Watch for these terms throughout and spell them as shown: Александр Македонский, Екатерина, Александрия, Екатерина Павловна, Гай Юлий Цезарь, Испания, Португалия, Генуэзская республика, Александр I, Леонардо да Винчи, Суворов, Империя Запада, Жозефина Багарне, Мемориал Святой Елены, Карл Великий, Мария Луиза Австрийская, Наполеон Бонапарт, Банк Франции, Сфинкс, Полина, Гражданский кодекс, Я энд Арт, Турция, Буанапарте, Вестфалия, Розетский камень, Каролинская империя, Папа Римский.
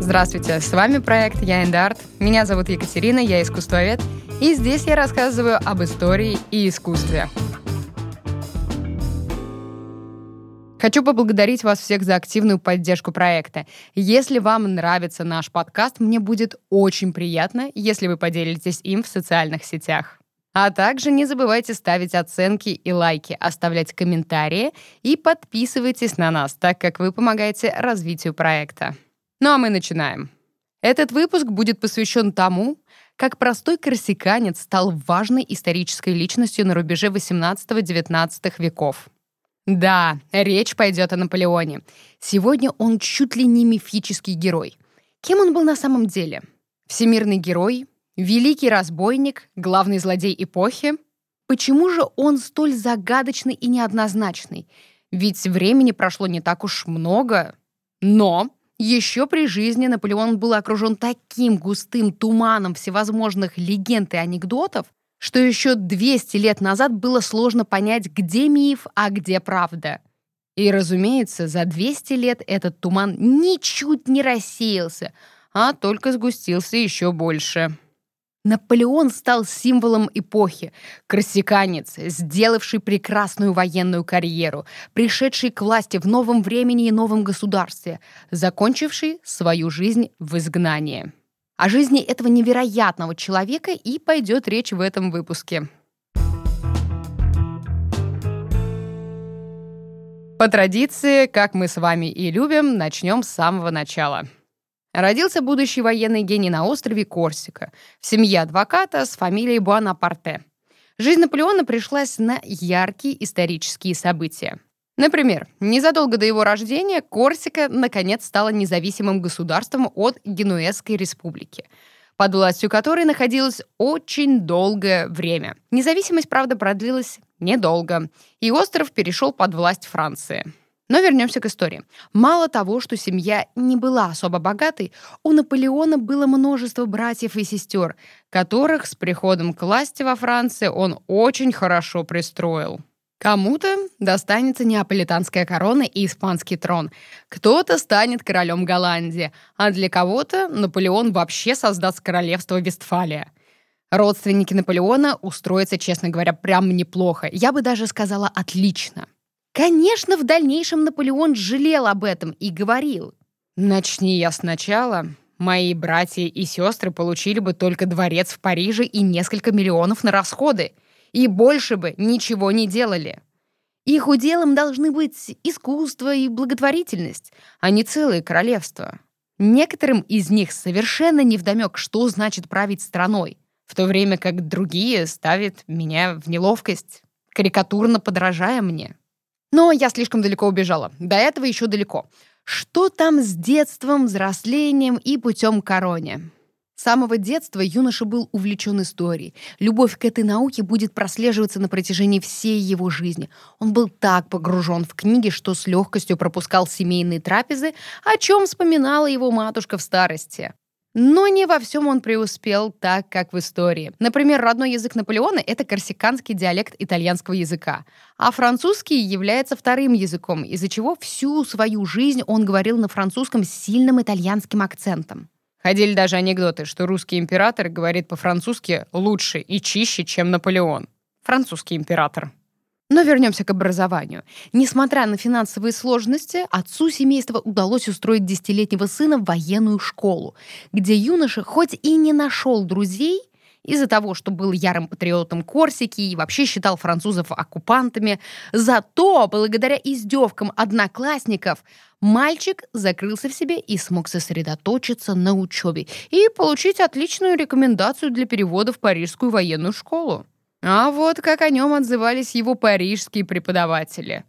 Здравствуйте, с вами проект «Я энд Арт». Меня зовут Екатерина, я искусствовед, и здесь я рассказываю об истории и искусстве. Хочу поблагодарить вас всех за активную поддержку проекта. Если вам нравится наш подкаст, мне будет очень приятно, если вы поделитесь им в социальных сетях. А также не забывайте ставить оценки и лайки, оставлять комментарии и подписывайтесь на нас, так как вы помогаете развитию проекта. Ну а мы начинаем. Этот выпуск будет посвящен тому, как простой корсиканец стал важной исторической личностью на рубеже 18-19 веков. Да, речь пойдет о Наполеоне. Сегодня он чуть ли не мифический герой. Кем он был на самом деле? Всемирный герой? Великий разбойник? Главный злодей эпохи? Почему же он столь загадочный и неоднозначный? Ведь времени прошло не так уж много. Но еще при жизни Наполеон был окружен таким густым туманом всевозможных легенд и анекдотов, что еще 200 лет назад было сложно понять, где миф, а где правда. И, разумеется, за 200 лет этот туман ничуть не рассеялся, а только сгустился еще больше. Наполеон стал символом эпохи, корсиканец, сделавший прекрасную военную карьеру, пришедший к власти в новом времени и новом государстве, закончивший свою жизнь в изгнании. О жизни этого невероятного человека и пойдет речь в этом выпуске. По традиции, как мы с вами и любим, начнем с самого начала. Родился будущий военный гений на острове Корсика, в семье адвоката с фамилией Буанапарте. Жизнь Наполеона пришлась на яркие исторические события. Например, незадолго до его рождения Корсика наконец стала независимым государством от Генуэзской республики, под властью которой находилось очень долгое время. Независимость, правда, продлилась недолго, и остров перешел под власть Франции. Но вернемся к истории. Мало того, что семья не была особо богатой, у Наполеона было множество братьев и сестер, которых с приходом к власти во Франции он очень хорошо пристроил. Кому-то достанется неаполитанская корона и испанский трон, кто-то станет королем Голландии, а для кого-то Наполеон вообще создаст королевство Вестфалия. Родственники Наполеона устроятся, честно говоря, прям неплохо. Я бы даже сказала отлично. Конечно, в дальнейшем Наполеон жалел об этом и говорил: «Начни я сначала, мои братья и сестры получили бы только дворец в Париже и несколько миллионов на расходы. И больше бы ничего не делали. Их уделом должны быть искусство и благотворительность, а не целые королевства». Некоторым из них совершенно невдомек, что значит править страной, в то время как другие ставят меня в неловкость, карикатурно подражая мне. Но я слишком далеко убежала. До этого еще далеко. Что там с детством, взрослением и путем к короне? С самого детства юноша был увлечен историей. Любовь к этой науке будет прослеживаться на протяжении всей его жизни. Он был так погружен в книги, что с легкостью пропускал семейные трапезы, о чем вспоминала его матушка в старости. Но не во всем он преуспел так, как в истории. Например, родной язык Наполеона — это корсиканский диалект итальянского языка, а французский является вторым языком, из-за чего всю свою жизнь он говорил на французском с сильным итальянским акцентом. Ходили даже анекдоты, что русский император говорит по-французски лучше и чище, чем Наполеон. Французский император. Но вернемся к образованию. Несмотря на финансовые сложности, отцу семейства удалось устроить 10-летнего сына в военную школу, где юноша хоть и не нашел друзей из-за того, что был ярым патриотом Корсики и вообще считал французов оккупантами, зато благодаря издевкам одноклассников мальчик закрылся в себе и смог сосредоточиться на учебе и получить отличную рекомендацию для перевода в парижскую военную школу. А вот как о нем отзывались его парижские преподаватели.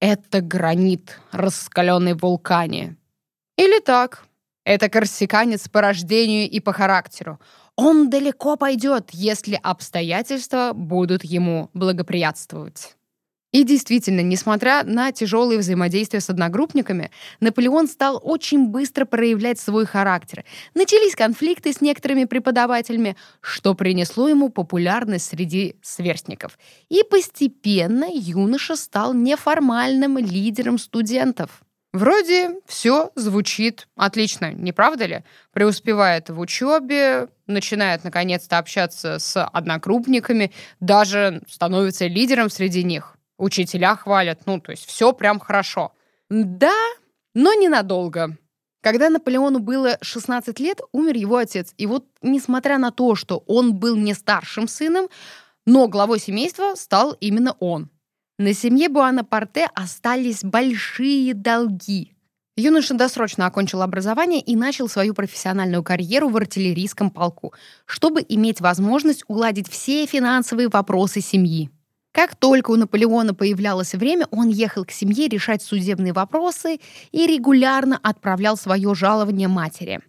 «Это гранит, раскаленный в вулкане». Или так: «Это корсиканец по рождению и по характеру. Он далеко пойдет, если обстоятельства будут ему благоприятствовать». И действительно, несмотря на тяжелые взаимодействия с одногруппниками, Наполеон стал очень быстро проявлять свой характер. Начались конфликты с некоторыми преподавателями, что принесло ему популярность среди сверстников. И постепенно юноша стал неформальным лидером студентов. Вроде все звучит отлично, не правда ли? Преуспевает в учебе, начинает наконец-то общаться с одногруппниками, даже становится лидером среди них. Учителя хвалят, то есть все прям хорошо. Да, но ненадолго. Когда Наполеону было 16 лет, умер его отец. И вот, несмотря на то, что он был не старшим сыном, но главой семейства стал именно он. На семье Буанапарте остались большие долги. Юноша досрочно окончил образование и начал свою профессиональную карьеру в артиллерийском полку, чтобы иметь возможность уладить все финансовые вопросы семьи. Как только у Наполеона появлялось время, он ехал к семье решать судебные вопросы и регулярно отправлял свое жалование матери.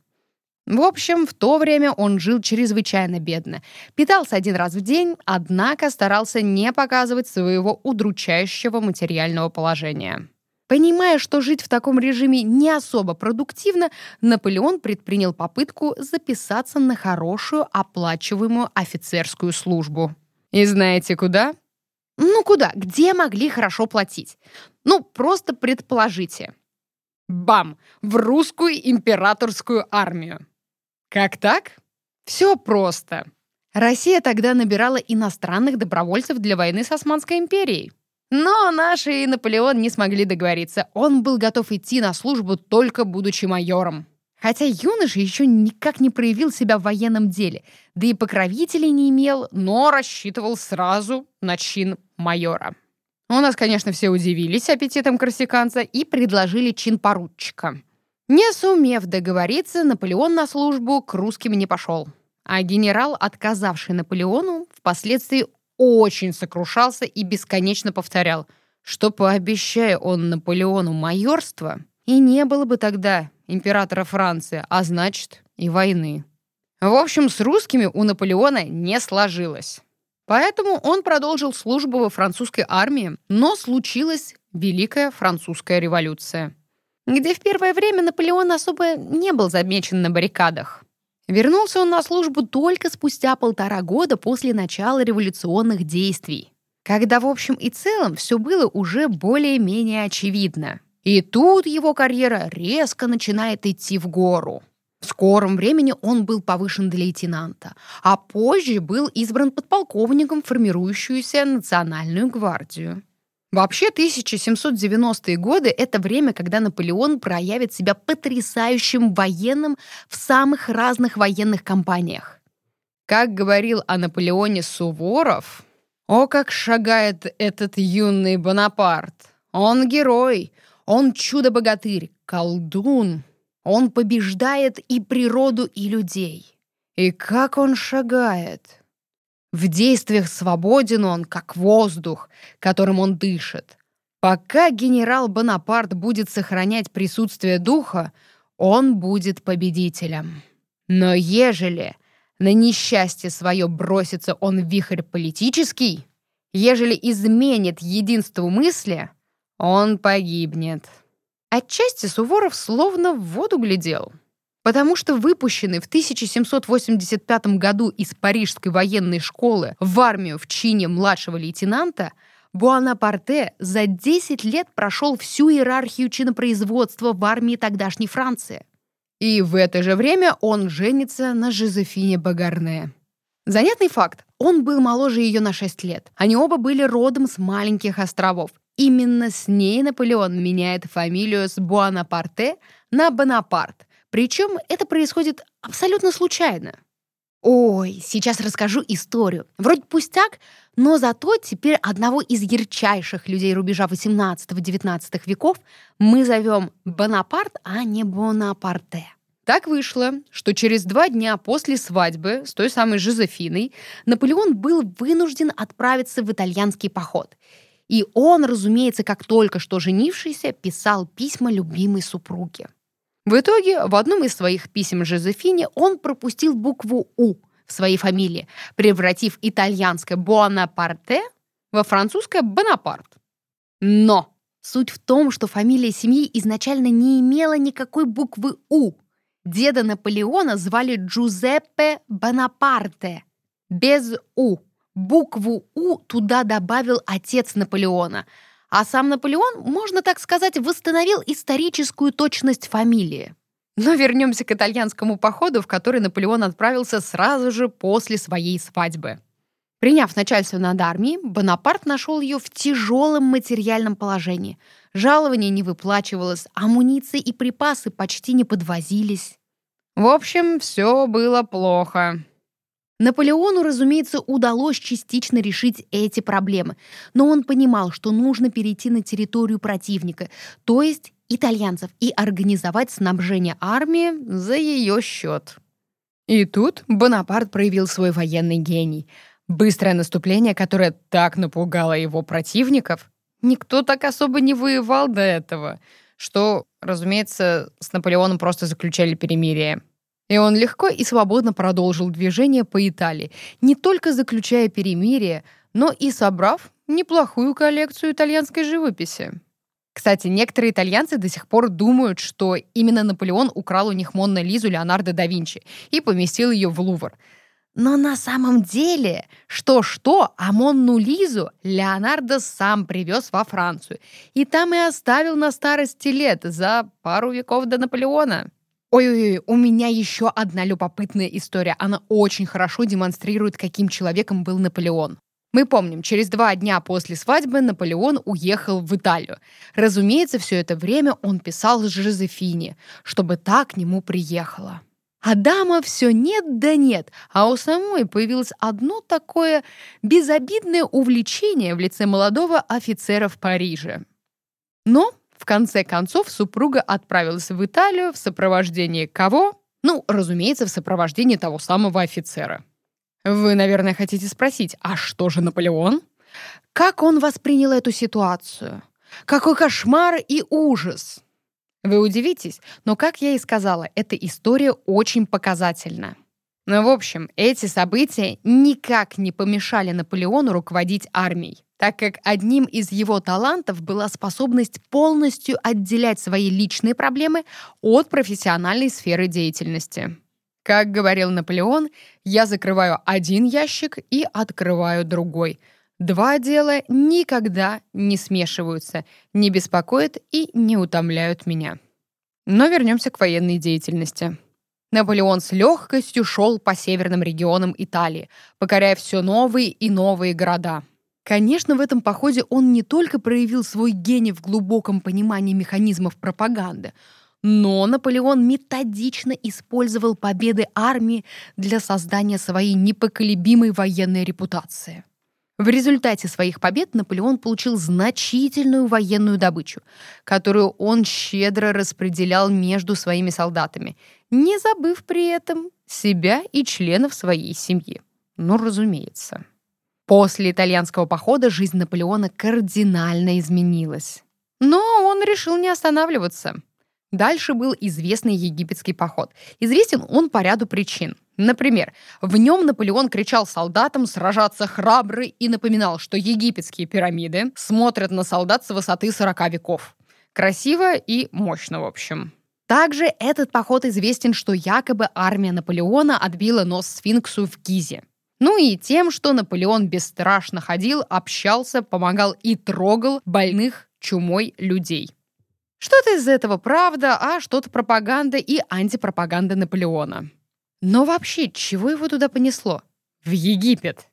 В общем, в то время он жил чрезвычайно бедно. Питался один раз в день, однако старался не показывать своего удручающего материального положения. Понимая, что жить в таком режиме не особо продуктивно, Наполеон предпринял попытку записаться на хорошую оплачиваемую офицерскую службу. И знаете куда? Где могли хорошо платить? Просто предположите. Бам! В русскую императорскую армию. Как так? Все просто. Россия тогда набирала иностранных добровольцев для войны с Османской империей. Но наши и Наполеон не смогли договориться. Он был готов идти на службу, только будучи майором. Хотя юноша еще никак не проявил себя в военном деле, да и покровителей не имел, но рассчитывал сразу на чин майора. У нас, конечно, все удивились аппетитом корсиканца и предложили чин поручика. Не сумев договориться, Наполеон на службу к русским не пошел. А генерал, отказавший Наполеону, впоследствии очень сокрушался и бесконечно повторял, что, пообещая он Наполеону майорство, и не было бы тогда императора Франции, а значит, и войны. В общем, с русскими у Наполеона не сложилось. Поэтому он продолжил службу во французской армии, но случилась Великая Французская революция, где в первое время Наполеон особо не был замечен на баррикадах. Вернулся он на службу только спустя 1,5 года после начала революционных действий, когда в общем и целом все было уже более-менее очевидно. И тут его карьера резко начинает идти в гору. В скором времени он был повышен до лейтенанта, а позже был избран подполковником в формирующуюся Национальную гвардию. Вообще, 1790-е годы — это время, когда Наполеон проявит себя потрясающим военным в самых разных военных кампаниях. Как говорил о Наполеоне Суворов, «О, как шагает этот юный Бонапарт! Он герой! Он чудо-богатырь, колдун. Он побеждает и природу, и людей. И как он шагает! В действиях свободен он, как воздух, которым он дышит. Пока генерал Бонапарт будет сохранять присутствие духа, он будет победителем. Но ежели на несчастье свое бросится он в вихрь политический, ежели изменит единство мысли, он погибнет». Отчасти Суворов словно в воду глядел, потому что выпущенный в 1785 году из парижской военной школы в армию в чине младшего лейтенанта, Буанапарте за 10 лет прошел всю иерархию чинопроизводства в армии тогдашней Франции. И в это же время он женится на Жозефине Багарне. Занятный факт, он был моложе ее на 6 лет. Они оба были родом с маленьких островов. Именно с ней Наполеон меняет фамилию с Буанапарте на Бонапарт. Причем это происходит абсолютно случайно. Ой, сейчас расскажу историю. Вроде пустяк, но зато теперь одного из ярчайших людей рубежа 18-19 веков мы зовем Бонапарт, а не Бонапарте. Так вышло, что через 2 дня после свадьбы с той самой Жозефиной Наполеон был вынужден отправиться в итальянский поход. И он, разумеется, как только что женившийся, писал письма любимой супруге. В итоге в одном из своих писем Жозефине он пропустил букву «У» в своей фамилии, превратив итальянское «Буанапарте» во французское «Бонапарт». Но суть в том, что фамилия семьи изначально не имела никакой буквы «У». Деда Наполеона звали Джузеппе Бонапарте, без «У». Букву «У» туда добавил отец Наполеона, А сам Наполеон, можно так сказать, восстановил историческую точность фамилии. Но вернемся к итальянскому походу, в который Наполеон отправился сразу же после своей свадьбы. Приняв начальство над армией, Бонапарт нашел ее в тяжелом материальном положении. Жалование не выплачивалось, амуниции и припасы почти не подвозились. В общем, все было плохо. Наполеону, разумеется, удалось частично решить эти проблемы, но он понимал, что нужно перейти на территорию противника, то есть итальянцев, и организовать снабжение армии за ее счет. И тут Бонапарт проявил свой военный гений. Быстрое наступление, которое так напугало его противников, никто так особо не воевал до этого, что, разумеется, с Наполеоном просто заключали перемирие. И он легко и свободно продолжил движение по Италии, не только заключая перемирие, но и собрав неплохую коллекцию итальянской живописи. Кстати, некоторые итальянцы до сих пор думают, что именно Наполеон украл у них Монну Лизу Леонардо да Винчи и поместил ее в Лувр. Но на самом деле, что-что, а Монну Лизу Леонардо сам привез во Францию. И там и оставил на старости лет, за пару веков до Наполеона. Ой-ой-ой, у меня еще одна любопытная история. Она очень хорошо демонстрирует, каким человеком был Наполеон. Мы помним, через 2 дня после свадьбы Наполеон уехал в Италию. Разумеется, все это время он писал Жозефине, чтобы та к нему приехала. А дама все нет да нет, а у самой появилось одно такое безобидное увлечение в лице молодого офицера в Париже. Но в конце концов супруга отправилась в Италию в сопровождении кого? Ну, разумеется, в сопровождении того самого офицера. Вы, наверное, хотите спросить, а что же Наполеон? Как он воспринял эту ситуацию? Какой кошмар и ужас! Вы удивитесь, но, как я и сказала, эта история очень показательна. Но, в общем, эти события никак не помешали Наполеону руководить армией, так как одним из его талантов была способность полностью отделять свои личные проблемы от профессиональной сферы деятельности. Как говорил Наполеон, «Я закрываю один ящик и открываю другой». Два дела никогда не смешиваются, не беспокоят и не утомляют меня. Но вернемся к военной деятельности. Наполеон с легкостью шел по северным регионам Италии, покоряя все новые и новые города. Конечно, в этом походе он не только проявил свой гений в глубоком понимании механизмов пропаганды, но Наполеон методично использовал победы армии для создания своей непоколебимой военной репутации. В результате своих побед Наполеон получил значительную военную добычу, которую он щедро распределял между своими солдатами, не забыв при этом себя и членов своей семьи. Ну, разумеется. После итальянского похода жизнь Наполеона кардинально изменилась. Но он решил не останавливаться. Дальше был известный египетский поход. Известен он по ряду причин. Например, в нем Наполеон кричал солдатам сражаться храбро и напоминал, что египетские пирамиды смотрят на солдат с высоты 40 веков. Красиво и мощно, в общем. Также этот поход известен, что якобы армия Наполеона отбила нос Сфинксу в Гизе. Ну и тем, что Наполеон бесстрашно ходил, общался, помогал и трогал больных чумой людей. Что-то из этого правда, а что-то пропаганда и антипропаганда Наполеона. Но вообще, чего его туда понесло? В Египет.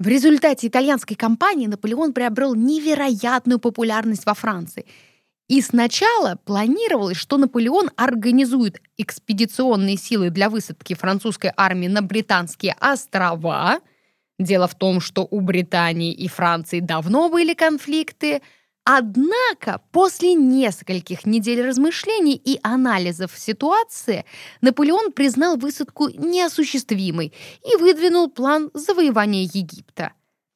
В результате итальянской кампании Наполеон приобрел невероятную популярность во Франции. И сначала планировалось, что Наполеон организует экспедиционные силы для высадки французской армии на Британские острова. Дело в том, что у Британии и Франции давно были конфликты. Однако после нескольких недель размышлений и анализов ситуации Наполеон признал высадку неосуществимой и выдвинул план завоевания Египта.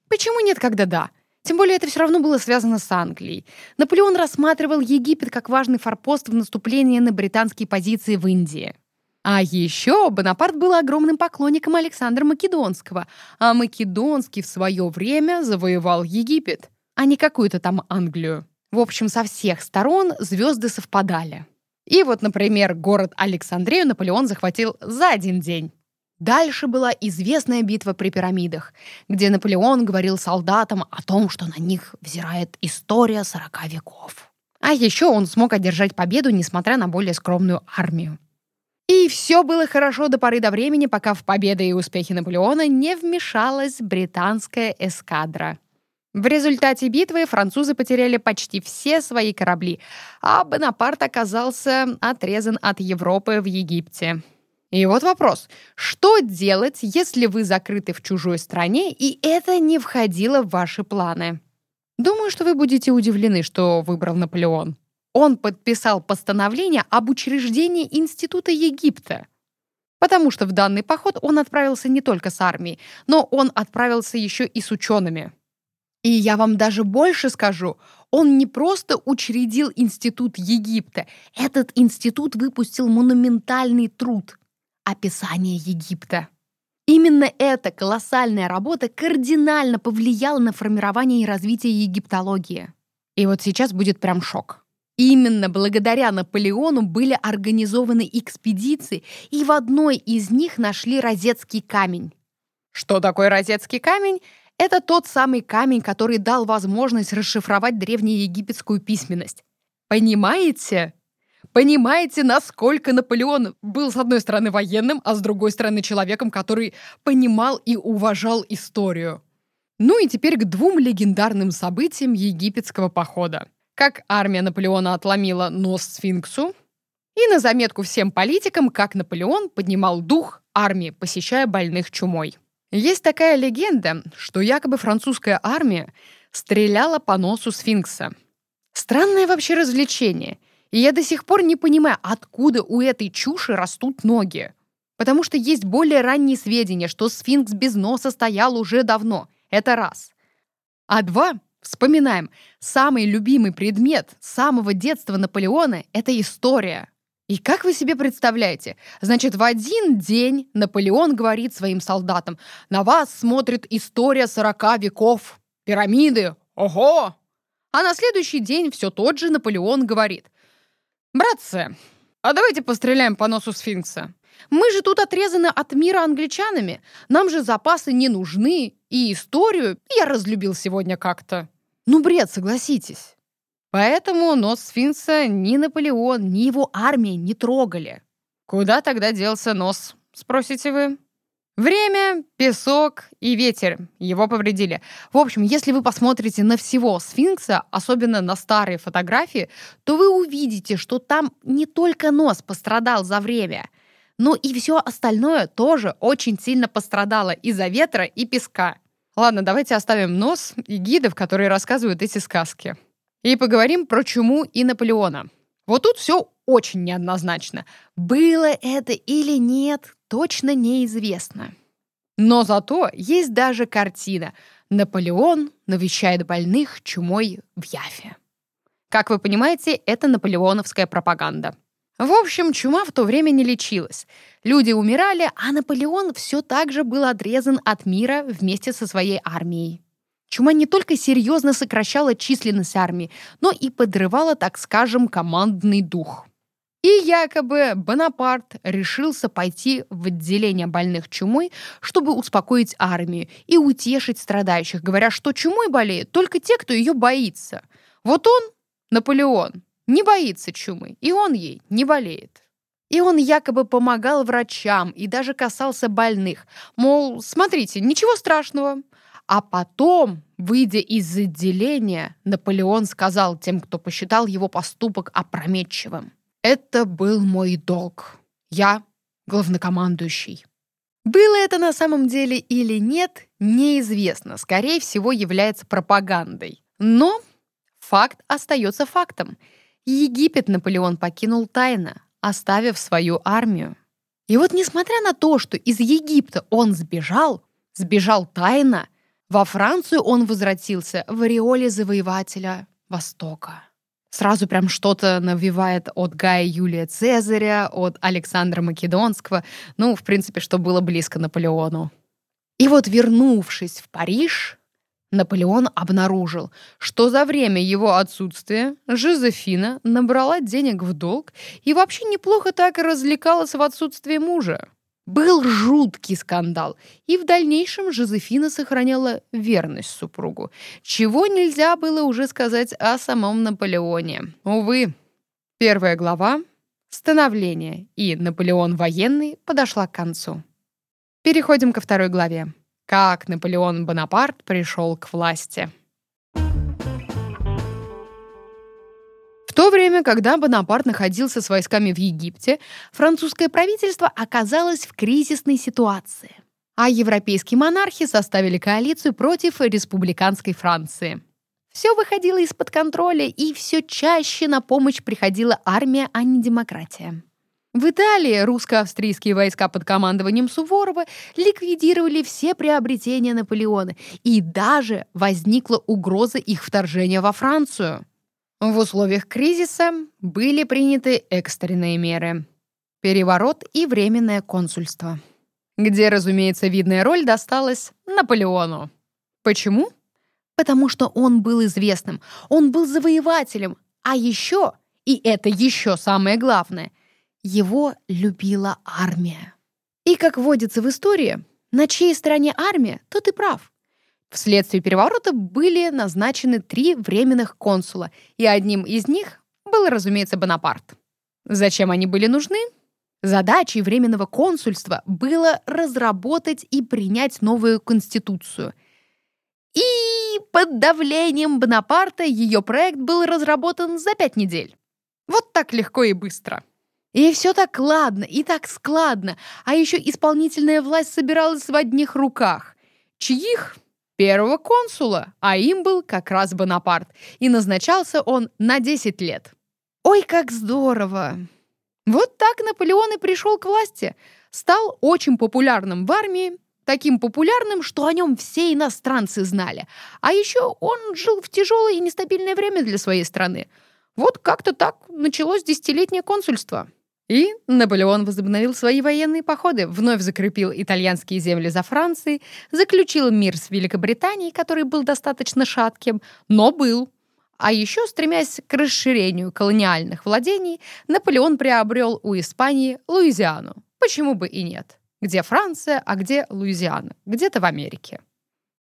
Почему нет, когда да? Тем более это все равно было связано с Англией. Наполеон рассматривал Египет как важный форпост в наступлении на британские позиции в Индии. А еще Бонапарт был огромным поклонником Александра Македонского, а Македонский в свое время завоевал Египет, а не какую-то там Англию. В общем, со всех сторон звезды совпадали. И вот, например, город Александрию Наполеон захватил за один день. Дальше была известная битва при Пирамидах, где Наполеон говорил солдатам о том, что на них взирает история 40 веков. А еще он смог одержать победу, несмотря на более скромную армию. И все было хорошо до поры до времени, пока в победы и успехи Наполеона не вмешалась британская эскадра. В результате битвы французы потеряли почти все свои корабли, а Бонапарт оказался отрезан от Европы в Египте. И вот вопрос: что делать, если вы закрыты в чужой стране, и это не входило в ваши планы? Думаю, что вы будете удивлены, что выбрал Наполеон. Он подписал постановление об учреждении Института Египта, потому что в данный поход он отправился не только с армией, но он отправился еще и с учеными. И я вам даже больше скажу, он не просто учредил Институт Египта, этот институт выпустил монументальный труд «Описание Египта». Именно эта колоссальная работа кардинально повлияла на формирование и развитие египтологии. И вот сейчас будет прям шок. Именно благодаря Наполеону были организованы экспедиции, и в одной из них нашли Розетский камень. Что такое Розетский камень? Это тот самый камень, который дал возможность расшифровать древнеегипетскую письменность. Понимаете? Понимаете, насколько Наполеон был, с одной стороны, военным, а с другой стороны, человеком, который понимал и уважал историю? Ну и теперь к двум легендарным событиям египетского похода. Как армия Наполеона отломила нос Сфинксу, и на заметку всем политикам, как Наполеон поднимал дух армии, посещая больных чумой. Есть такая легенда, что якобы французская армия стреляла по носу Сфинкса. Странное вообще развлечение, и я до сих пор не понимаю, откуда у этой чуши растут ноги. Потому что есть более ранние сведения, что Сфинкс без носа стоял уже давно, это раз. А два... Вспоминаем, самый любимый предмет с самого детства Наполеона — это история. И как вы себе представляете? Значит, в один день Наполеон говорит своим солдатам: «На вас смотрит история 40 веков, пирамиды, ого!» А на следующий день все тот же Наполеон говорит: «Братцы, а давайте постреляем по носу Сфинкса. Мы же тут отрезаны от мира англичанами, нам же запасы не нужны, и историю я разлюбил сегодня как-то». Ну, бред, согласитесь. Поэтому нос Сфинкса ни Наполеон, ни его армия не трогали. Куда тогда делся нос, спросите вы? Время, песок и ветер его повредили. В общем, если вы посмотрите на всего Сфинкса, особенно на старые фотографии, то вы увидите, что там не только нос пострадал за время, но и все остальное тоже очень сильно пострадало из-за ветра и песка. Ладно, давайте оставим нос и гидов, которые рассказывают эти сказки. И поговорим про чуму и Наполеона. Вот тут все очень неоднозначно. Было это или нет, точно неизвестно. Но зато есть даже картина «Наполеон навещает больных чумой в Яффе». Как вы понимаете, это наполеоновская пропаганда. В общем, чума в то время не лечилась. Люди умирали, а Наполеон все так же был отрезан от мира вместе со своей армией. Чума не только серьезно сокращала численность армии, но и подрывала, так скажем, командный дух. И якобы Бонапарт решился пойти в отделение больных чумой, чтобы успокоить армию и утешить страдающих, говоря, что чумой болеют только те, кто ее боится. Вот он, Наполеон, не боится чумы, и он ей не болеет. И он якобы помогал врачам и даже касался больных. Мол, смотрите, ничего страшного. А потом, выйдя из отделения, Наполеон сказал тем, кто посчитал его поступок опрометчивым: «Это был мой долг. Я главнокомандующий». Было это на самом деле или нет, неизвестно. Скорее всего, является пропагандой. Но факт остается фактом. Египет Наполеон покинул тайно, оставив свою армию. И вот несмотря на то, что из Египта он сбежал тайно, во Францию он возвратился в ореоле завоевателя Востока. Сразу прям что-то навевает от Гая Юлия Цезаря, от Александра Македонского, ну, в принципе, что было близко Наполеону. И вот, вернувшись в Париж, Наполеон обнаружил, что за время его отсутствия Жозефина набрала денег в долг и вообще неплохо так развлекалась в отсутствии мужа. Был жуткий скандал, и в дальнейшем Жозефина сохраняла верность супругу, чего нельзя было уже сказать о самом Наполеоне. Увы, первая глава «Становление» и «Наполеон военный» подошла к концу. Переходим ко второй главе «Как Наполеон Бонапарт пришел к власти». В то время, когда Бонапарт находился с войсками в Египте, французское правительство оказалось в кризисной ситуации, а европейские монархи составили коалицию против республиканской Франции. Все выходило из-под контроля, и все чаще на помощь приходила армия, а не демократия. В Италии русско-австрийские войска под командованием Суворова ликвидировали все приобретения Наполеона, и даже возникла угроза их вторжения во Францию. В условиях кризиса были приняты экстренные меры – переворот и временное консульство, где, разумеется, видная роль досталась Наполеону. Почему? Потому что он был известным, он был завоевателем, а еще, и это еще самое главное, его любила армия. И, как водится в истории, на чьей стороне армия, тот и прав. Вследствие переворота были назначены 3 временных консула, и одним из них был, разумеется, Бонапарт. Зачем они были нужны? Задачей временного консульства было разработать и принять новую конституцию. И под давлением Бонапарта ее проект был разработан за 5 недель. Вот так легко и быстро. И все так ладно, и так складно, а еще исполнительная власть собиралась в одних руках. Чьих? Первого консула, а им был как раз Бонапарт, и назначался он на 10 лет. Ой, как здорово! Вот так Наполеон и пришел к власти. Стал очень популярным в армии, таким популярным, что о нем все иностранцы знали. А еще он жил в тяжелое и нестабильное время для своей страны. Вот как-то так началось 10-летнее консульство. И Наполеон возобновил свои военные походы, вновь закрепил итальянские земли за Францией, заключил мир с Великобританией, который был достаточно шатким, но был. А еще, стремясь к расширению колониальных владений, Наполеон приобрел у Испании Луизиану. Почему бы и нет? Где Франция, а где Луизиана? Где-то в Америке.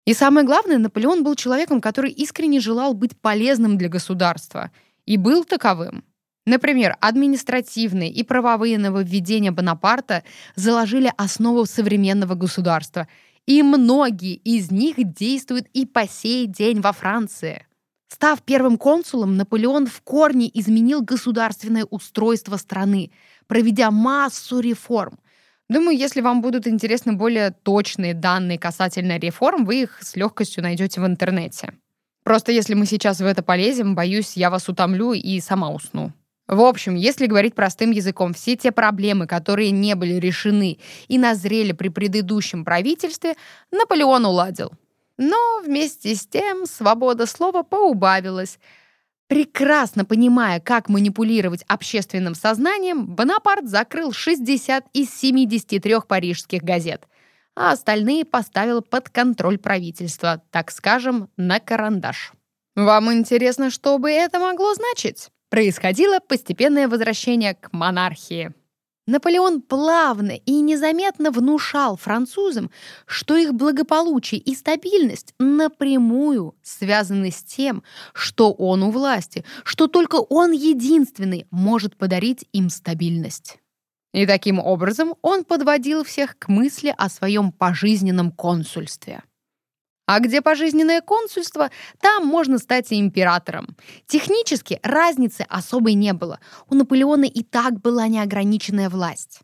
И самое главное, Наполеон был человеком, который искренне желал быть полезным для государства. И был таковым. Например, административные и правовые нововведения Бонапарта заложили основу современного государства, и многие из них действуют и по сей день во Франции. Став первым консулом, Наполеон в корне изменил государственное устройство страны, проведя массу реформ. Думаю, если вам будут интересны более точные данные касательно реформ, вы их с легкостью найдете в интернете. Просто если мы сейчас в это полезем, боюсь, я вас утомлю и сама усну. В общем, если говорить простым языком, все те проблемы, которые не были решены и назрели при предыдущем правительстве, Наполеон уладил. Но вместе с тем свобода слова поубавилась. Прекрасно понимая, как манипулировать общественным сознанием, Бонапарт закрыл 60 из 73 парижских газет, а остальные поставил под контроль правительства, так скажем, на карандаш. Вам интересно, что бы это могло значить? Происходило постепенное возвращение к монархии. Наполеон плавно и незаметно внушал французам, что их благополучие и стабильность напрямую связаны с тем, что он у власти, что только он единственный может подарить им стабильность. И таким образом он подводил всех к мысли о своем пожизненном консульстве. А где пожизненное консульство, там можно стать императором. Технически разницы особой не было. У Наполеона и так была неограниченная власть.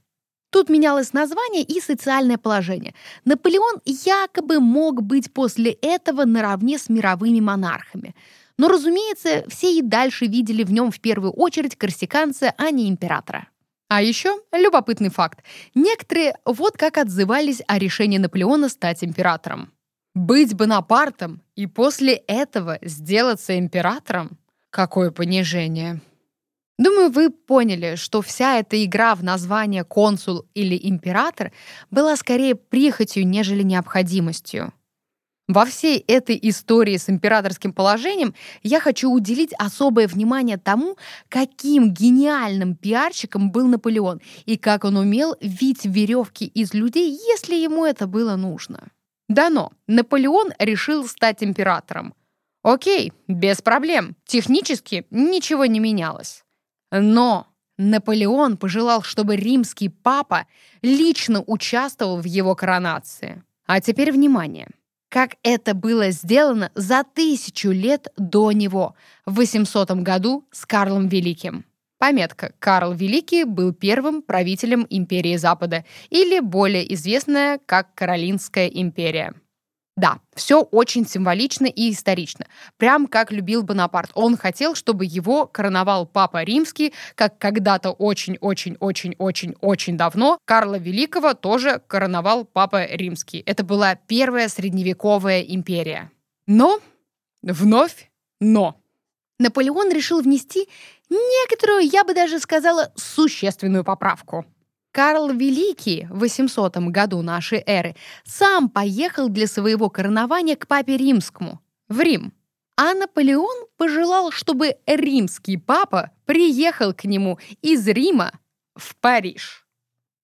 Тут менялось название и социальное положение. Наполеон якобы мог быть после этого наравне с мировыми монархами. Но, разумеется, все и дальше видели в нем в первую очередь корсиканца, а не императора. А еще любопытный факт. Некоторые вот как отзывались о решении Наполеона стать императором. Быть Бонапартом и после этого сделаться императором? Какое понижение! Думаю, вы поняли, что вся эта игра в название «консул» или «император» была скорее прихотью, нежели необходимостью. Во всей этой истории с императорским положением я хочу уделить особое внимание тому, каким гениальным пиарщиком был Наполеон и как он умел вить веревки из людей, если ему это было нужно. Дано. Наполеон решил стать императором. Окей, без проблем. Технически ничего не менялось. Но Наполеон пожелал, чтобы римский папа лично участвовал в его коронации. А теперь внимание. Как это было сделано за 1000 лет до него, в 800 году с Карлом Великим. Пометка: Карл Великий был первым правителем Империи Запада, или более известная как Каролинская империя. Да, все очень символично и исторично, прям как любил Бонапарт. Он хотел, чтобы его короновал Папа Римский, как когда-то очень-очень-очень-очень-очень давно Карла Великого тоже короновал Папа Римский. Это была первая средневековая империя. Но, вновь но, Наполеон решил внести некоторую, я бы даже сказала, существенную поправку. Карл Великий в 800 году нашей эры сам поехал для своего коронования к папе Римскому в Рим, а Наполеон пожелал, чтобы римский папа приехал к нему из Рима в Париж.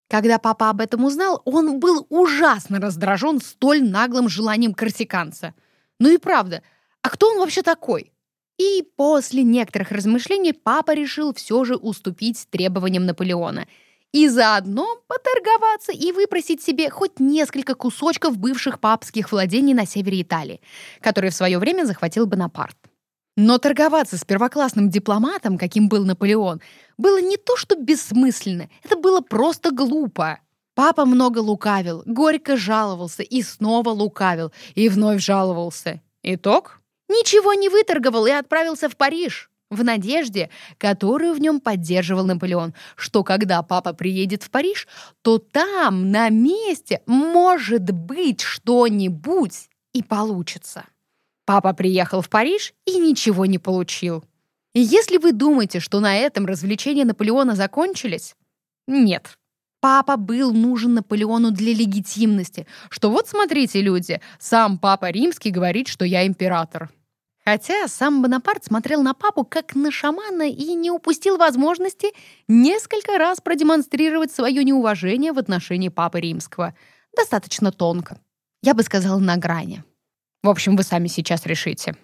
Когда папа об этом узнал, он был ужасно раздражен столь наглым желанием корсиканца. Ну и правда, а кто он вообще такой? И после некоторых размышлений папа решил все же уступить требованиям Наполеона – и заодно поторговаться и выпросить себе хоть несколько кусочков бывших папских владений на севере Италии, которые в свое время захватил Бонапарт. Но торговаться с первоклассным дипломатом, каким был Наполеон, было не то что бессмысленно, это было просто глупо. Папа много лукавил, горько жаловался и снова лукавил, и вновь жаловался. Итог? Ничего не выторговал и отправился в Париж. В надежде, которую в нем поддерживал Наполеон, что когда папа приедет в Париж, то там, на месте, может быть, что-нибудь и получится. Папа приехал в Париж и ничего не получил. И если вы думаете, что на этом развлечения Наполеона закончились, нет. Папа был нужен Наполеону для легитимности, что вот смотрите, люди, сам Папа Римский говорит, что я император. Хотя сам Бонапарт смотрел на папу как на шамана и не упустил возможности несколько раз продемонстрировать свое неуважение в отношении Папы Римского. Достаточно тонко. Я бы сказала, на грани. В общем, вы сами сейчас решите.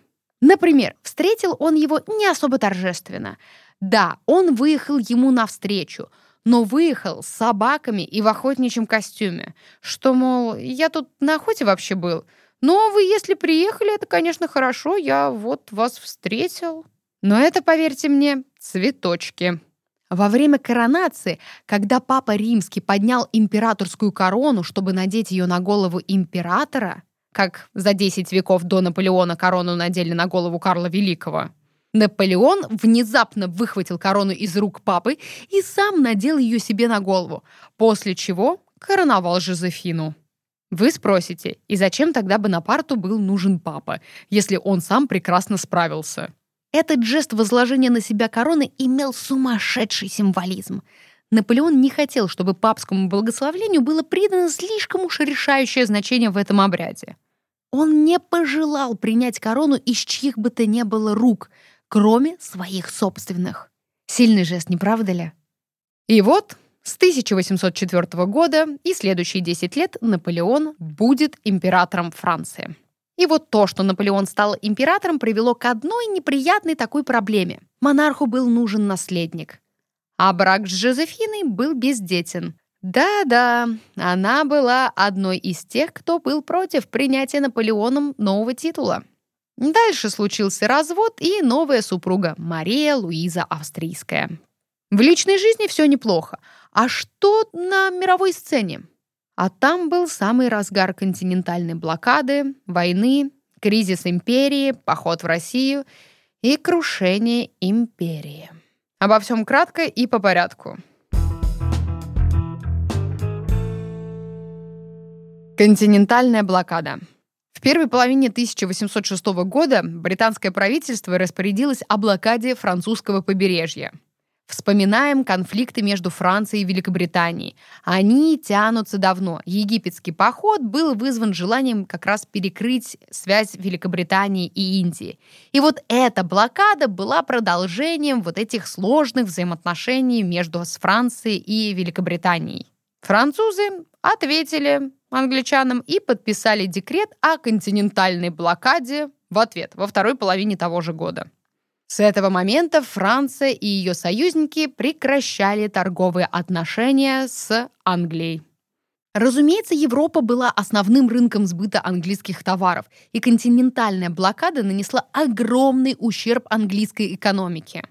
Например, встретил он его не особо торжественно. Да, он выехал ему навстречу, но выехал с собаками и в охотничьем костюме. Что, мол, я тут на охоте вообще был? Но вы, если приехали, это, конечно, хорошо, я вот вас встретил. Но это, поверьте мне, цветочки. Во время коронации, когда Папа Римский поднял императорскую корону, чтобы надеть ее на голову императора, как за 10 веков до Наполеона корону надели на голову Карла Великого, Наполеон внезапно выхватил корону из рук папы и сам надел ее себе на голову, после чего короновал Жозефину. Вы спросите, и зачем тогда Бонапарту был нужен папа, если он сам прекрасно справился? Этот жест возложения на себя короны имел сумасшедший символизм. Наполеон не хотел, чтобы папскому благословлению было придано слишком уж решающее значение в этом обряде. Он не пожелал принять корону из чьих бы то ни было рук, кроме своих собственных. Сильный жест, не правда ли? И вот с 1804 года и следующие 10 лет Наполеон будет императором Франции. И вот то, что Наполеон стал императором, привело к одной неприятной такой проблеме. Монарху был нужен наследник. А брак с Жозефиной был бездетен. Да-да, она была одной из тех, кто был против принятия Наполеоном нового титула. Дальше случился развод и новая супруга Мария Луиза Австрийская. В личной жизни все неплохо. А что на мировой сцене? А там был самый разгар континентальной блокады, войны, кризис империи, поход в Россию и крушение империи. Обо всем кратко и по порядку. Континентальная блокада. В первой половине 1806 года британское правительство распорядилось о блокаде французского побережья. Вспоминаем конфликты между Францией и Великобританией. Они тянутся давно. Египетский поход был вызван желанием как раз перекрыть связь Великобритании и Индии. И вот эта блокада была продолжением вот этих сложных взаимоотношений между Францией и Великобританией. Французы ответили англичанам и подписали декрет о континентальной блокаде в ответ во второй половине того же года. С этого момента Франция и ее союзники прекращали торговые отношения с Англией. Разумеется, Европа была основным рынком сбыта английских товаров, и континентальная блокада нанесла огромный ущерб английской экономике.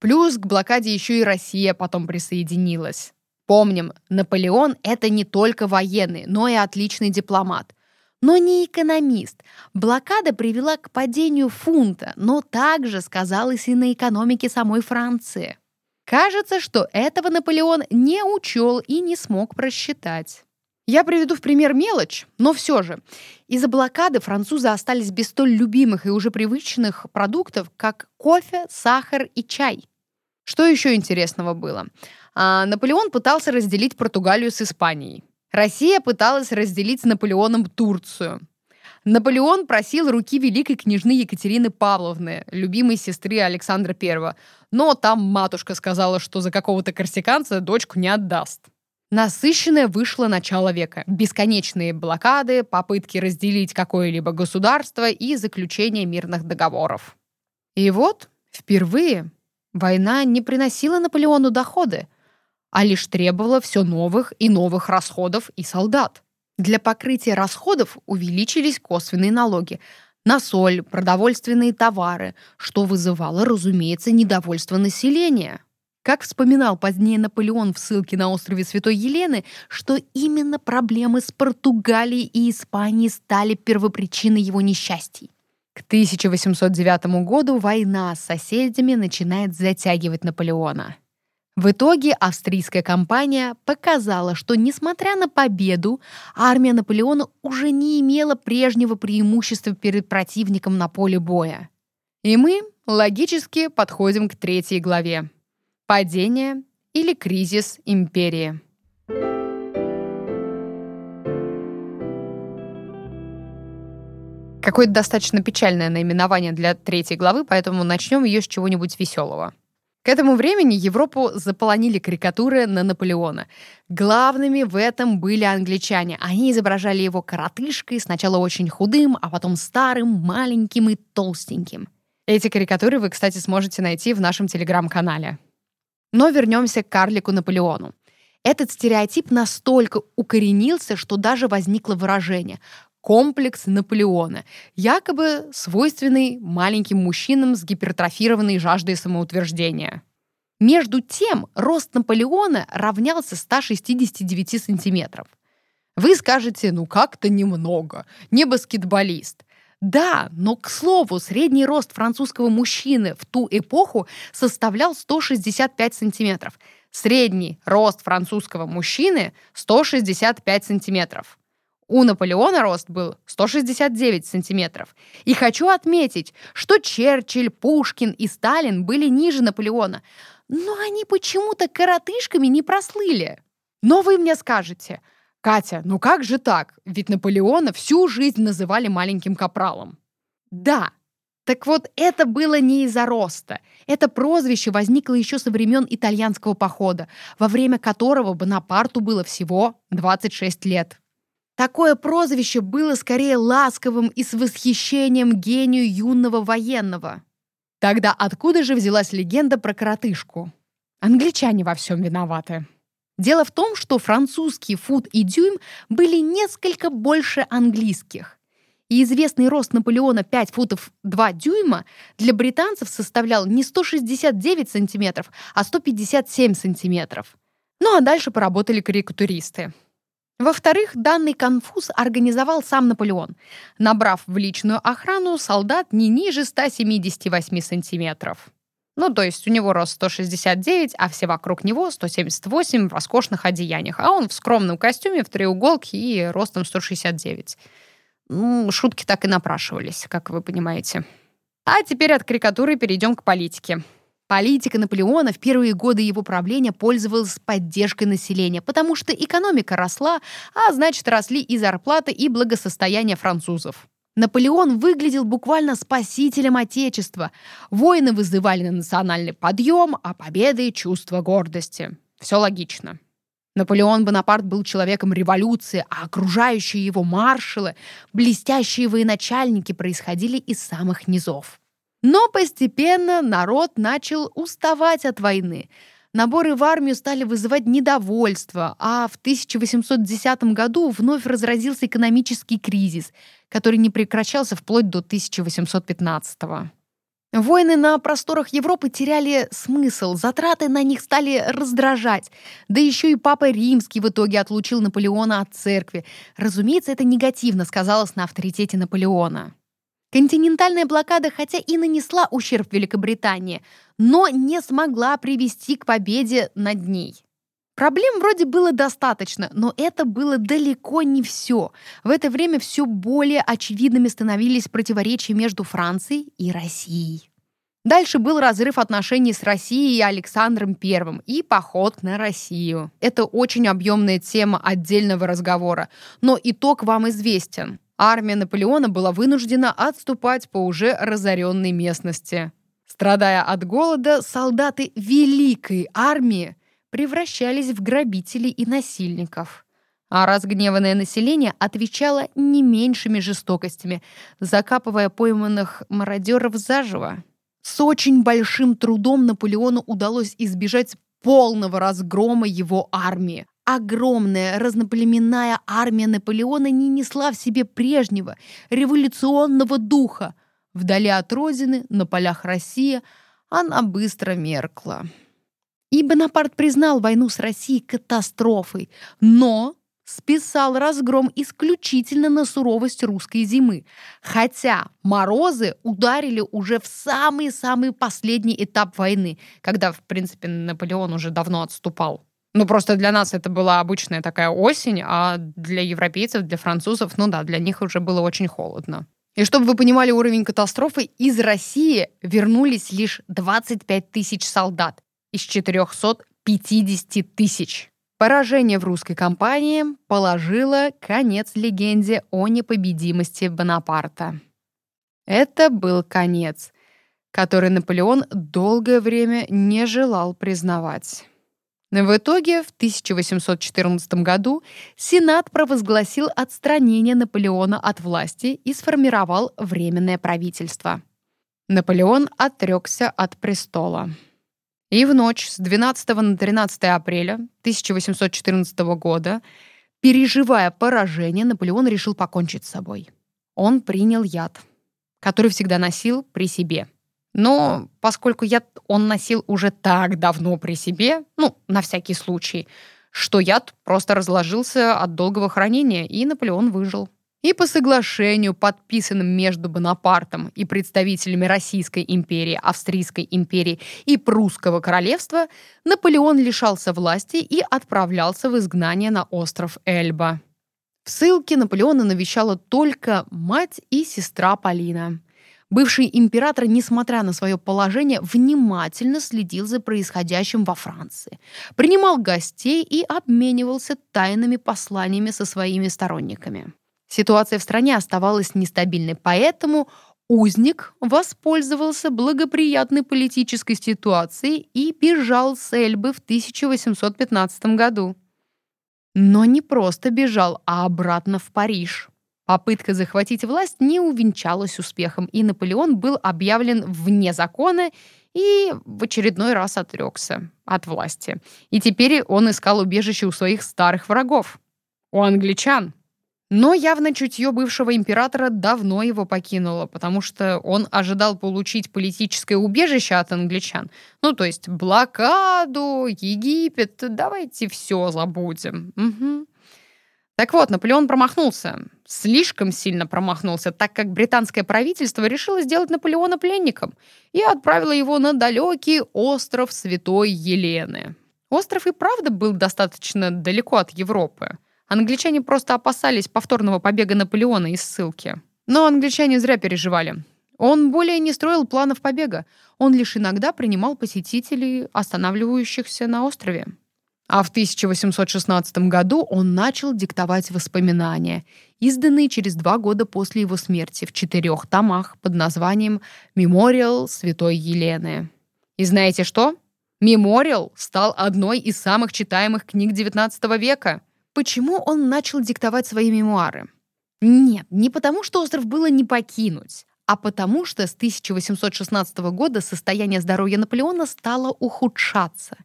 Плюс к блокаде еще и Россия потом присоединилась. Помним, Наполеон – это не только военный, но и отличный дипломат. Но не экономист. Блокада привела к падению фунта, но также сказалась и на экономике самой Франции. Кажется, что этого Наполеон не учел и не смог просчитать. Я приведу в пример мелочь, но все же. Из-за блокады французы остались без столь любимых и уже привычных продуктов, как кофе, сахар и чай. Что еще интересного было? Наполеон пытался разделить Португалию с Испанией. Россия пыталась разделить с Наполеоном Турцию. Наполеон просил руки великой княжны Екатерины Павловны, любимой сестры Александра I, но там матушка сказала, что за какого-то корсиканца дочку не отдаст. Насыщенное вышло начало века. Бесконечные блокады, попытки разделить какое-либо государство и заключение мирных договоров. И вот впервые война не приносила Наполеону доходы, а лишь требовала все новых и новых расходов и солдат. Для покрытия расходов увеличились косвенные налоги на соль, продовольственные товары, что вызывало, разумеется, недовольство населения. Как вспоминал позднее Наполеон в ссылке на острове Святой Елены, что именно проблемы с Португалией и Испанией стали первопричиной его несчастий. К 1809 году война с соседями начинает затягивать Наполеона. В итоге австрийская кампания показала, что, несмотря на победу, армия Наполеона уже не имела прежнего преимущества перед противником на поле боя. И мы логически подходим к 3 главе. Падение или кризис империи. Какое-то достаточно печальное наименование для 3 главы, поэтому начнем ее с чего-нибудь веселого. К этому времени Европу заполонили карикатуры на Наполеона. Главными в этом были англичане. Они изображали его коротышкой, сначала очень худым, а потом старым, маленьким и толстеньким. Эти карикатуры вы, кстати, сможете найти в нашем телеграм-канале. Но вернемся к карлику Наполеону. Этот стереотип настолько укоренился, что даже возникло выражение «комплекс Наполеона», якобы свойственный маленьким мужчинам с гипертрофированной жаждой самоутверждения. Между тем, рост Наполеона равнялся 169 сантиметров. Вы скажете, ну как-то немного, не баскетболист. Да, но, к слову, средний рост французского мужчины в ту эпоху составлял 165 сантиметров. Средний рост французского мужчины – 165 сантиметров. У Наполеона рост был 169 сантиметров. И хочу отметить, что Черчилль, Пушкин и Сталин были ниже Наполеона, но они почему-то коротышками не прослыли. Но вы мне скажете, Катя, ну как же так? Ведь Наполеона всю жизнь называли маленьким капралом. Да, так вот это было не из-за роста. Это прозвище возникло еще со времен итальянского похода, во время которого Бонапарту было всего 26 лет. Такое прозвище было скорее ласковым и с восхищением гению юного военного. Тогда откуда же взялась легенда про коротышку? Англичане во всем виноваты. Дело в том, что французский фут и дюйм были несколько больше английских. И известный рост Наполеона 5 футов 2 дюйма для британцев составлял не 169 сантиметров, а 157 сантиметров. Ну а дальше поработали карикатуристы. Во-вторых, данный конфуз организовал сам Наполеон, набрав в личную охрану солдат не ниже 178 сантиметров. Ну, то есть у него рост 169, а все вокруг него 178 в роскошных одеяниях, а он в скромном костюме, в треуголке и ростом 169. Ну, шутки так и напрашивались, как вы понимаете. А теперь от карикатуры перейдем к политике. Политика Наполеона в первые годы его правления пользовалась поддержкой населения, потому что экономика росла, а значит, росли и зарплаты, и благосостояние французов. Наполеон выглядел буквально спасителем Отечества. Войны вызывали на национальный подъем, а победы — чувство гордости. Все логично. Наполеон Бонапарт был человеком революции, а окружающие его маршалы, блестящие военачальники происходили из самых низов. Но постепенно народ начал уставать от войны. Наборы в армию стали вызывать недовольство, а в 1810 году вновь разразился экономический кризис, который не прекращался вплоть до 1815 года. Войны на просторах Европы теряли смысл, затраты на них стали раздражать. Да еще и Папа Римский в итоге отлучил Наполеона от церкви. Разумеется, это негативно сказалось на авторитете Наполеона. Континентальная блокада, хотя и нанесла ущерб Великобритании, но не смогла привести к победе над ней. Проблем вроде было достаточно, но это было далеко не все. В это время все более очевидными становились противоречия между Францией и Россией. Дальше был разрыв отношений с Россией и Александром I и поход на Россию. Это очень объемная тема отдельного разговора, но итог вам известен. Армия Наполеона была вынуждена отступать по уже разоренной местности. Страдая от голода, солдаты Великой армии превращались в грабителей и насильников. А разгневанное население отвечало не меньшими жестокостями, закапывая пойманных мародеров заживо. С очень большим трудом Наполеону удалось избежать полного разгрома его армии. Огромная разноплеменная армия Наполеона не несла в себе прежнего революционного духа. Вдали от родины, на полях России, она быстро меркла. И Бонапарт признал войну с Россией катастрофой, но списал разгром исключительно на суровость русской зимы. Хотя морозы ударили уже в самый-самый последний этап войны, когда, в принципе, Наполеон уже давно отступал. Ну, просто для нас это была обычная такая осень, а для европейцев, для французов, ну да, для них уже было очень холодно. И чтобы вы понимали уровень катастрофы, из России вернулись лишь 25 тысяч солдат из 450 тысяч. Поражение в русской кампании положило конец легенде о непобедимости Бонапарта. Это был конец, который Наполеон долгое время не желал признавать. В итоге в 1814 году Сенат провозгласил отстранение Наполеона от власти и сформировал Временное правительство. Наполеон отрекся от престола. И в ночь с 12 на 13 апреля 1814 года, переживая поражение, Наполеон решил покончить с собой. Он принял яд, который всегда носил при себе. Но поскольку яд он носил уже так давно при себе, ну, на всякий случай, что яд просто разложился от долгого хранения, и Наполеон выжил. И по соглашению, подписанным между Бонапартом и представителями Российской империи, Австрийской империи и Прусского королевства, Наполеон лишался власти и отправлялся в изгнание на остров Эльба. В ссылке Наполеона навещала только мать и сестра Полина. Бывший император, несмотря на свое положение, внимательно следил за происходящим во Франции, принимал гостей и обменивался тайными посланиями со своими сторонниками. Ситуация в стране оставалась нестабильной, поэтому узник воспользовался благоприятной политической ситуацией и бежал с Эльбы в 1815 году. Но не просто бежал, а обратно в Париж. Попытка захватить власть не увенчалась успехом, и Наполеон был объявлен вне закона и в очередной раз отрекся от власти. И теперь он искал убежище у своих старых врагов, у англичан. Но явно чутье бывшего императора давно его покинуло, потому что он ожидал получить политическое убежище от англичан. Ну, то есть блокаду, Египет, давайте все забудем. Угу. Так вот, Наполеон промахнулся. Слишком сильно промахнулся, так как британское правительство решило сделать Наполеона пленником и отправило его на далекий остров Святой Елены. Остров и правда был достаточно далеко от Европы. Англичане просто опасались повторного побега Наполеона из ссылки. Но англичане зря переживали. Он более не строил планов побега. Он лишь иногда принимал посетителей, останавливающихся на острове. А в 1816 году он начал диктовать воспоминания, изданные через 2 года после его смерти в 4 томах под названием «Мемориал Святой Елены». И знаете что? «Мемориал» стал одной из самых читаемых книг XIX века. Почему он начал диктовать свои мемуары? Нет, не потому, что остров было не покинуть, а потому что с 1816 года состояние здоровья Наполеона стало ухудшаться.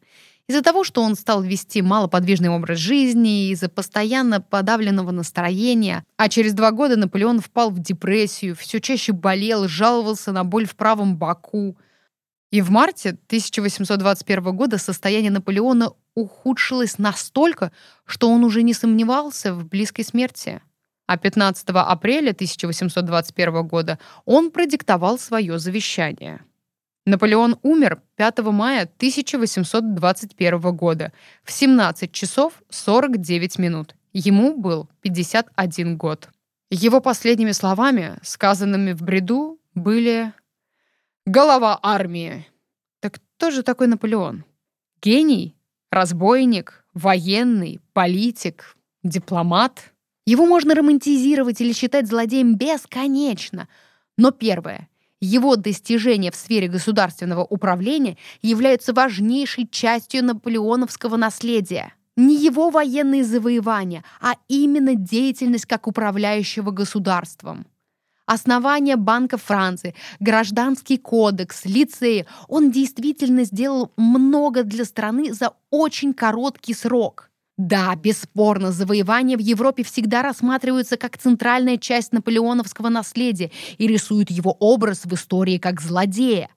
Из-за того, что он стал вести малоподвижный образ жизни, из-за постоянно подавленного настроения, а через 2 года Наполеон впал в депрессию, все чаще болел, жаловался на боль в правом боку. И в марте 1821 года состояние Наполеона ухудшилось настолько, что он уже не сомневался в близкой смерти. А 15 апреля 1821 года он продиктовал свое завещание. Наполеон умер 5 мая 1821 года в 17 часов 49 минут. Ему был 51 год. Его последними словами, сказанными в бреду, были «Голова армии». Так кто же такой Наполеон? Гений? Разбойник? Военный? Политик? Дипломат? Его можно романтизировать или считать злодеем бесконечно. Но первое. Его достижения в сфере государственного управления являются важнейшей частью наполеоновского наследия. Не его военные завоевания, а именно деятельность как управляющего государством. Основание Банка Франции, Гражданский кодекс, лицеи. Он действительно сделал много для страны за очень короткий срок. Да, бесспорно, завоевания в Европе всегда рассматриваются как центральная часть наполеоновского наследия и рисуют его образ в истории как злодея.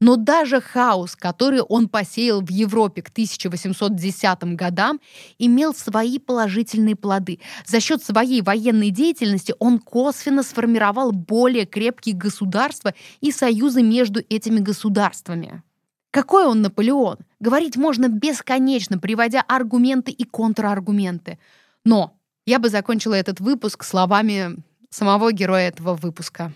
Но даже хаос, который он посеял в Европе к 1810 годам, имел свои положительные плоды. За счет своей военной деятельности он косвенно сформировал более крепкие государства и союзы между этими государствами. Какой он Наполеон? Говорить можно бесконечно, приводя аргументы и контраргументы. Но я бы закончила этот выпуск словами самого героя этого выпуска.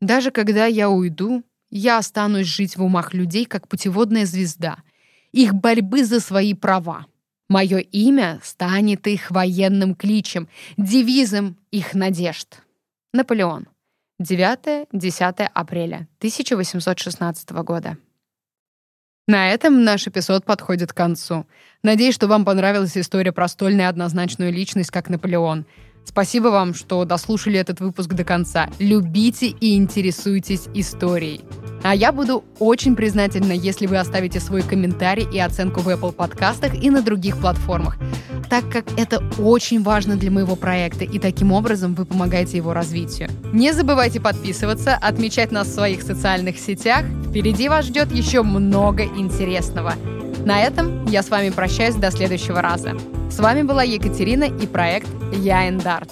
«Даже когда я уйду, я останусь жить в умах людей, как путеводная звезда, их борьбы за свои права. Мое имя станет их военным кличем, девизом их надежд». Наполеон. 9-10 апреля 1816 года. На этом наш эпизод подходит к концу. Надеюсь, что вам понравилась история про столь однозначную личность, как Наполеон. Спасибо вам, что дослушали этот выпуск до конца. Любите и интересуйтесь историей. А я буду очень признательна, если вы оставите свой комментарий и оценку в Apple подкастах и на других платформах, так как это очень важно для моего проекта, и таким образом вы помогаете его развитию. Не забывайте подписываться, отмечать нас в своих социальных сетях. Впереди вас ждет еще много интересного. На этом я с вами прощаюсь до следующего раза. С вами была Екатерина и проект «Я Эндарт».